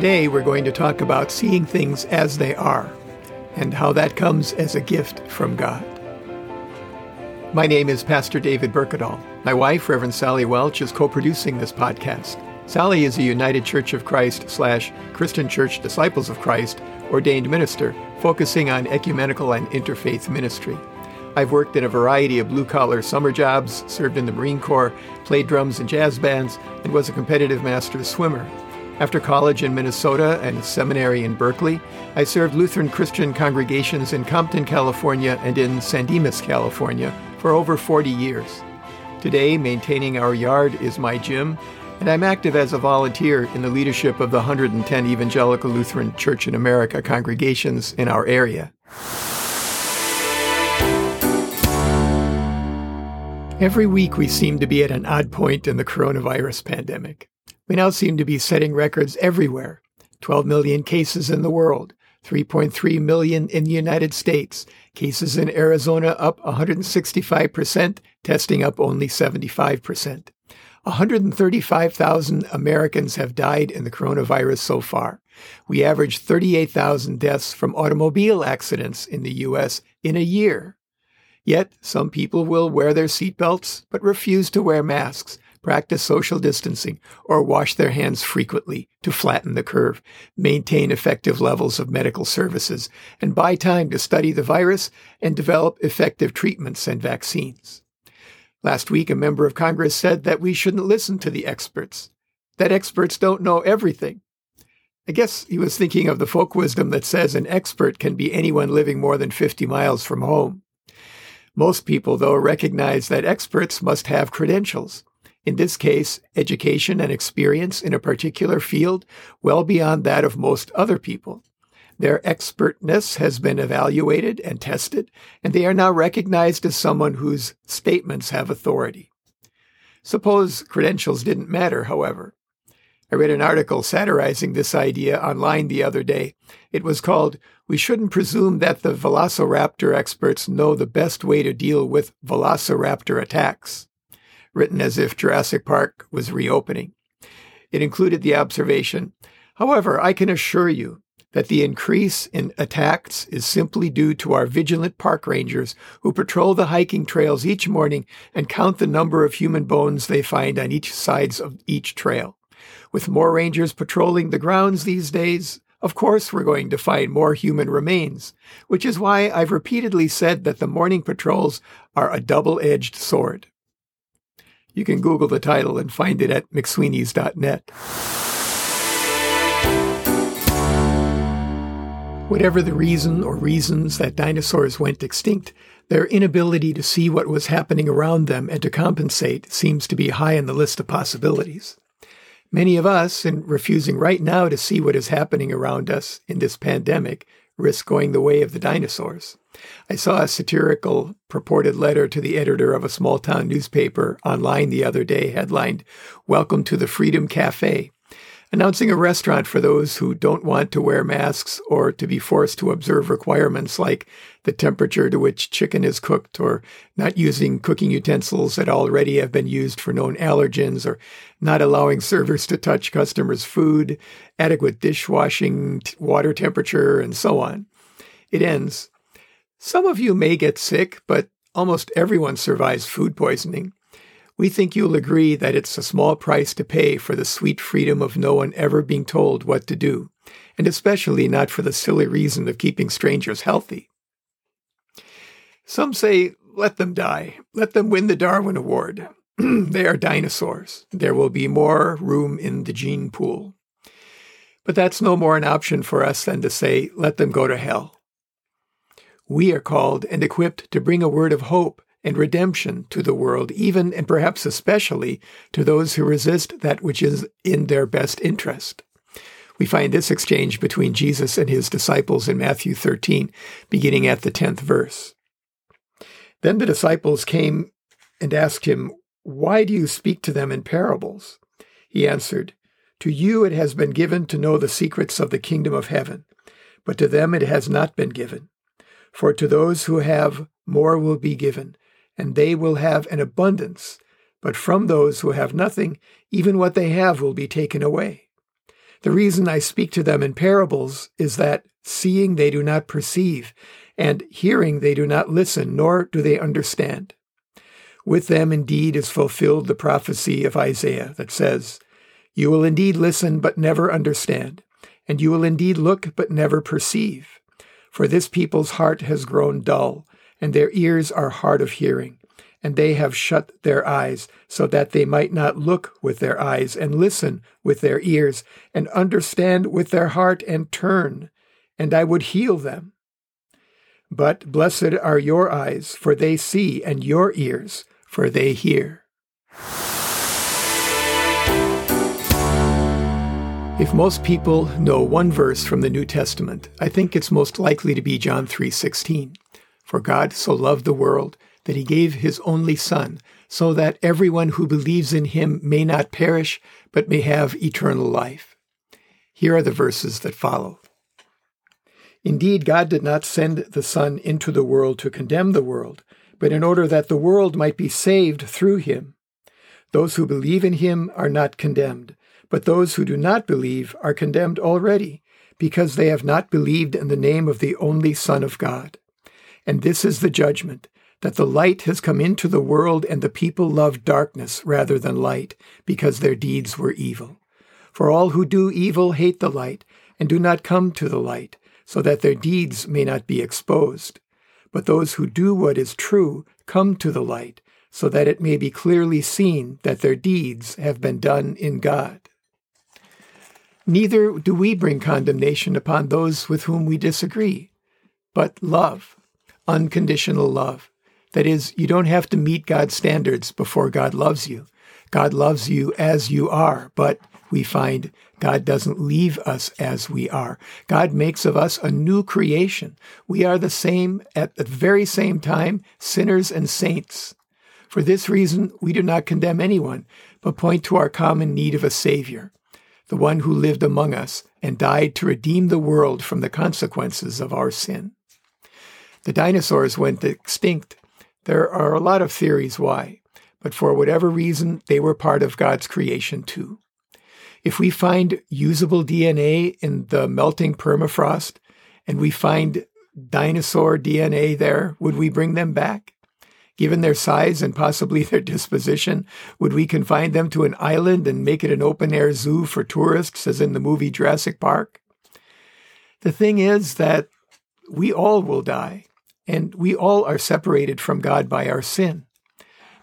Today we're going to talk about seeing things as they are and how that comes as a gift from God. My name is Pastor David Burkettall. My wife, Reverend Sally Welch, is co-producing this podcast. Sally is a United Church of Christ / Christian Church Disciples of Christ ordained minister focusing on ecumenical and interfaith ministry. I've worked in a variety of blue-collar summer jobs, served in the Marine Corps, played drums and jazz bands, and was a competitive master swimmer. After college in Minnesota and a seminary in Berkeley, I served Lutheran Christian congregations in Compton, California, and in San Dimas, California, for over 40 years. Today, maintaining our yard is my gym, and I'm active as a volunteer in the leadership of the 110 Evangelical Lutheran Church in America congregations in our area. Every week, we seem to be at an odd point in the coronavirus pandemic. We now seem to be setting records everywhere. 12 million cases in the world, 3.3 million in the United States, cases in Arizona up 165%, testing up only 75%. 135,000 Americans have died in the coronavirus so far. We average 38,000 deaths from automobile accidents in the U.S. in a year. Yet, some people will wear their seatbelts but refuse to wear masks, practice social distancing, or wash their hands frequently to flatten the curve, maintain effective levels of medical services, and buy time to study the virus and develop effective treatments and vaccines. Last week, a member of Congress said that we shouldn't listen to the experts, that experts don't know everything. I guess he was thinking of the folk wisdom that says an expert can be anyone living more than 50 miles from home. Most people, though, recognize that experts must have credentials. In this case, education and experience in a particular field well beyond that of most other people. Their expertness has been evaluated and tested, and they are now recognized as someone whose statements have authority. Suppose credentials didn't matter, however. I read an article satirizing this idea online the other day. It was called, "We Shouldn't Presume That the Velociraptor Experts Know the Best Way to Deal with Velociraptor Attacks," written as if Jurassic Park was reopening. It included the observation, "However, I can assure you that the increase in attacks is simply due to our vigilant park rangers who patrol the hiking trails each morning and count the number of human bones they find on each sides of each trail. With more rangers patrolling the grounds these days, of course we're going to find more human remains, which is why I've repeatedly said that the morning patrols are a double-edged sword." You can Google the title and find it at McSweeney's.net. Whatever the reason or reasons that dinosaurs went extinct, their inability to see what was happening around them and to compensate seems to be high on the list of possibilities. Many of us, in refusing right now to see what is happening around us in this pandemic, risk going the way of the dinosaurs. I saw a satirical purported letter to the editor of a small-town newspaper online the other day headlined, "Welcome to the Freedom Cafe," announcing a restaurant for those who don't want to wear masks or to be forced to observe requirements like the temperature to which chicken is cooked or not using cooking utensils that already have been used for known allergens or not allowing servers to touch customers' food, adequate dishwashing, water temperature, and so on. It ends, "Some of you may get sick, but almost everyone survives food poisoning. We think you'll agree that it's a small price to pay for the sweet freedom of no one ever being told what to do, and especially not for the silly reason of keeping strangers healthy. Some say, let them die. Let them win the Darwin Award. They are dinosaurs. There will be more room in the gene pool. But that's no more an option for us than to say, let them go to hell. We are called and equipped to bring a word of hope and redemption to the world, even and perhaps especially to those who resist that which is in their best interest." We find this exchange between Jesus and his disciples in Matthew 13, beginning at the 10th verse. "Then the disciples came and asked him, 'Why do you speak to them in parables?' He answered, 'To you it has been given to know the secrets of the kingdom of heaven, but to them it has not been given. For to those who have, more will be given, and they will have an abundance. But from those who have nothing, even what they have will be taken away. The reason I speak to them in parables is that seeing they do not perceive, and hearing they do not listen, nor do they understand. With them indeed is fulfilled the prophecy of Isaiah that says, You will indeed listen, but never understand, and you will indeed look, but never perceive. For this people's heart has grown dull, and their ears are hard of hearing, and they have shut their eyes, so that they might not look with their eyes, and listen with their ears, and understand with their heart, and turn, and I would heal them. But blessed are your eyes, for they see, and your ears, for they hear. If most people know one verse from the New Testament, I think it's most likely to be John 3:16. For God so loved the world that he gave his only Son, so that everyone who believes in him may not perish, but may have eternal life. Here are the verses that follow. Indeed, God did not send the Son into the world to condemn the world, but in order that the world might be saved through him. Those who believe in him are not condemned, but those who do not believe are condemned already, because they have not believed in the name of the only Son of God. And this is the judgment, that the light has come into the world, and the people loved darkness rather than light, because their deeds were evil. For all who do evil hate the light, and do not come to the light, so that their deeds may not be exposed. But those who do what is true come to the light, so that it may be clearly seen that their deeds have been done in God. Neither do we bring condemnation upon those with whom we disagree, but love, unconditional love. That is, you don't have to meet God's standards before God loves you. God loves you as you are, but we find God doesn't leave us as we are. God makes of us a new creation. We are the same at the very same time, sinners and saints. For this reason, we do not condemn anyone, but point to our common need of a Savior, the one who lived among us and died to redeem the world from the consequences of our sin. The dinosaurs went extinct. There are a lot of theories why, but for whatever reason, they were part of God's creation too. If we find usable DNA in the melting permafrost, and we find dinosaur DNA there, would we bring them back? Given their size and possibly their disposition, would we confine them to an island and make it an open-air zoo for tourists, as in the movie Jurassic Park? The thing is that we all will die, and we all are separated from God by our sin.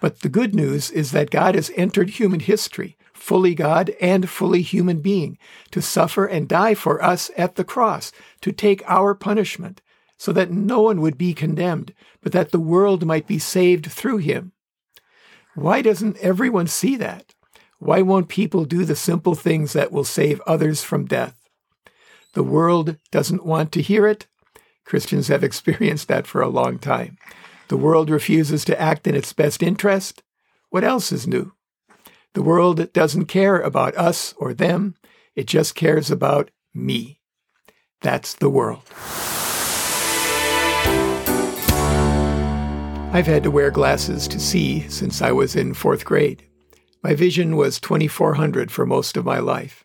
But the good news is that God has entered human history, fully God and fully human being, to suffer and die for us at the cross, to take our punishment, so that no one would be condemned, but that the world might be saved through him. Why doesn't everyone see that? Why won't people do the simple things that will save others from death? The world doesn't want to hear it. Christians have experienced that for a long time. The world refuses to act in its best interest. What else is new? The world doesn't care about us or them. It just cares about me. That's the world. I've had to wear glasses to see since I was in fourth grade. My vision was 2400 for most of my life.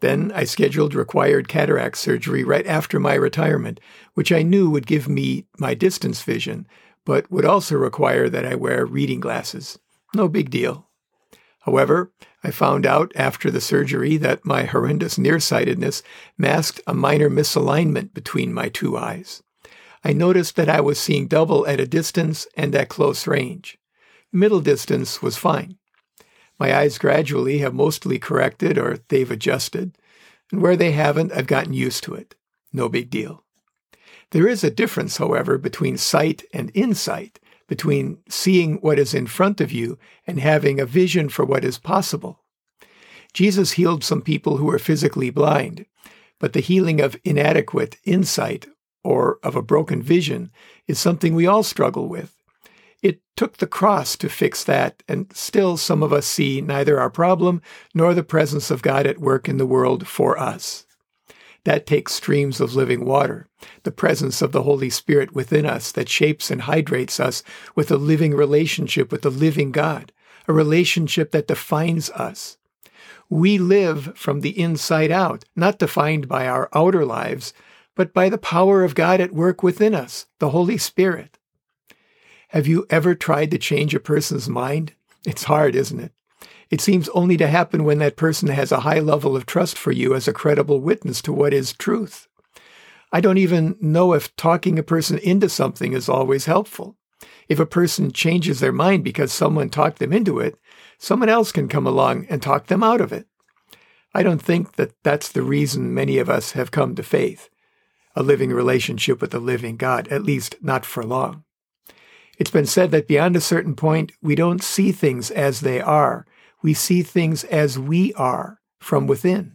Then I scheduled required cataract surgery right after my retirement, which I knew would give me my distance vision, but would also require that I wear reading glasses. No big deal. However, I found out after the surgery that my horrendous nearsightedness masked a minor misalignment between my two eyes. I noticed that I was seeing double at a distance and at close range. Middle distance was fine. My eyes gradually have mostly corrected, or they've adjusted, and where they haven't, I've gotten used to it. No big deal. There is a difference, however, between sight and insight, between seeing what is in front of you and having a vision for what is possible. Jesus healed some people who were physically blind, but the healing of inadequate insight or of a broken vision is something we all struggle with. It took the cross to fix that, and still some of us see neither our problem nor the presence of God at work in the world for us. That takes streams of living water, the presence of the Holy Spirit within us that shapes and hydrates us with a living relationship with the living God, a relationship that defines us. We live from the inside out, not defined by our outer lives, but by the power of God at work within us, the Holy Spirit. Have you ever tried to change a person's mind? It's hard, isn't it? It seems only to happen when that person has a high level of trust for you as a credible witness to what is truth. I don't even know if talking a person into something is always helpful. If a person changes their mind because someone talked them into it, someone else can come along and talk them out of it. I don't think that that's the reason many of us have come to faith, a living relationship with the living God, at least not for long. It's been said that beyond a certain point, we don't see things as they are. We see things as we are from within.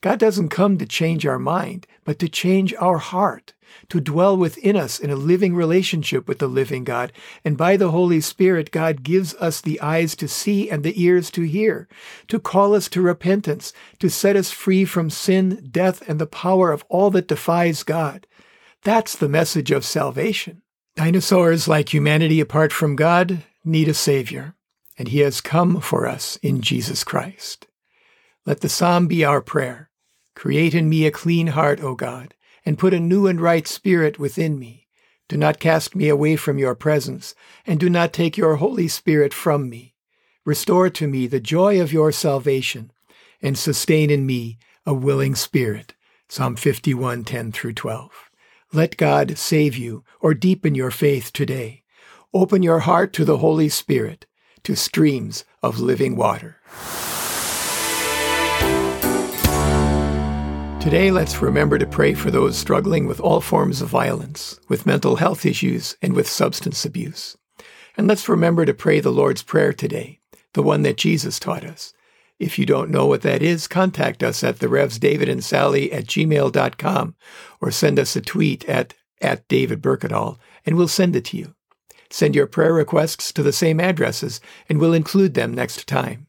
God doesn't come to change our mind, but to change our heart, to dwell within us in a living relationship with the living God. And by the Holy Spirit, God gives us the eyes to see and the ears to hear, to call us to repentance, to set us free from sin, death, and the power of all that defies God. That's the message of salvation. Dinosaurs, like humanity apart from God, need a Savior, and He has come for us in Jesus Christ. Let the psalm be our prayer. Create in me a clean heart, O God, and put a new and right spirit within me. Do not cast me away from your presence, and do not take your Holy Spirit from me. Restore to me the joy of your salvation, and sustain in me a willing spirit. Psalm 51, 10-12. Let God save you or deepen your faith today. Open your heart to the Holy Spirit, to streams of living water. Today, let's remember to pray for those struggling with all forms of violence, with mental health issues, and with substance abuse. And let's remember to pray the Lord's Prayer today, the one that Jesus taught us. If you don't know what that is, contact us at therevsdavidandsally@gmail.com or send us a tweet at David Burkettall, and we'll send it to you. Send your prayer requests to the same addresses, and we'll include them next time.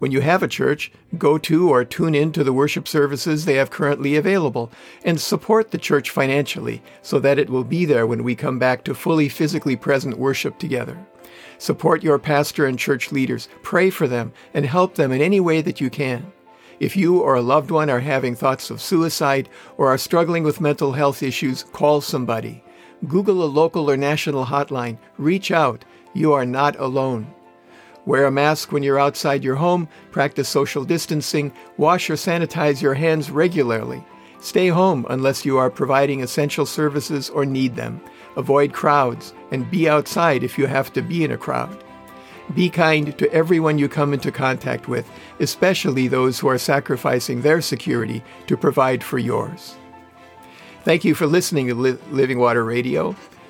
When you have a church, go to or tune in to the worship services they have currently available and support the church financially so that it will be there when we come back to fully physically present worship together. Support your pastor and church leaders, pray for them, and help them in any way that you can. If you or a loved one are having thoughts of suicide or are struggling with mental health issues, call somebody. Google a local or national hotline. Reach out. You are not alone. Wear a mask when you're outside your home, practice social distancing, wash or sanitize your hands regularly. Stay home unless you are providing essential services or need them. Avoid crowds and be outside if you have to be in a crowd. Be kind to everyone you come into contact with, especially those who are sacrificing their security to provide for yours. Thank you for listening to Living Water Radio.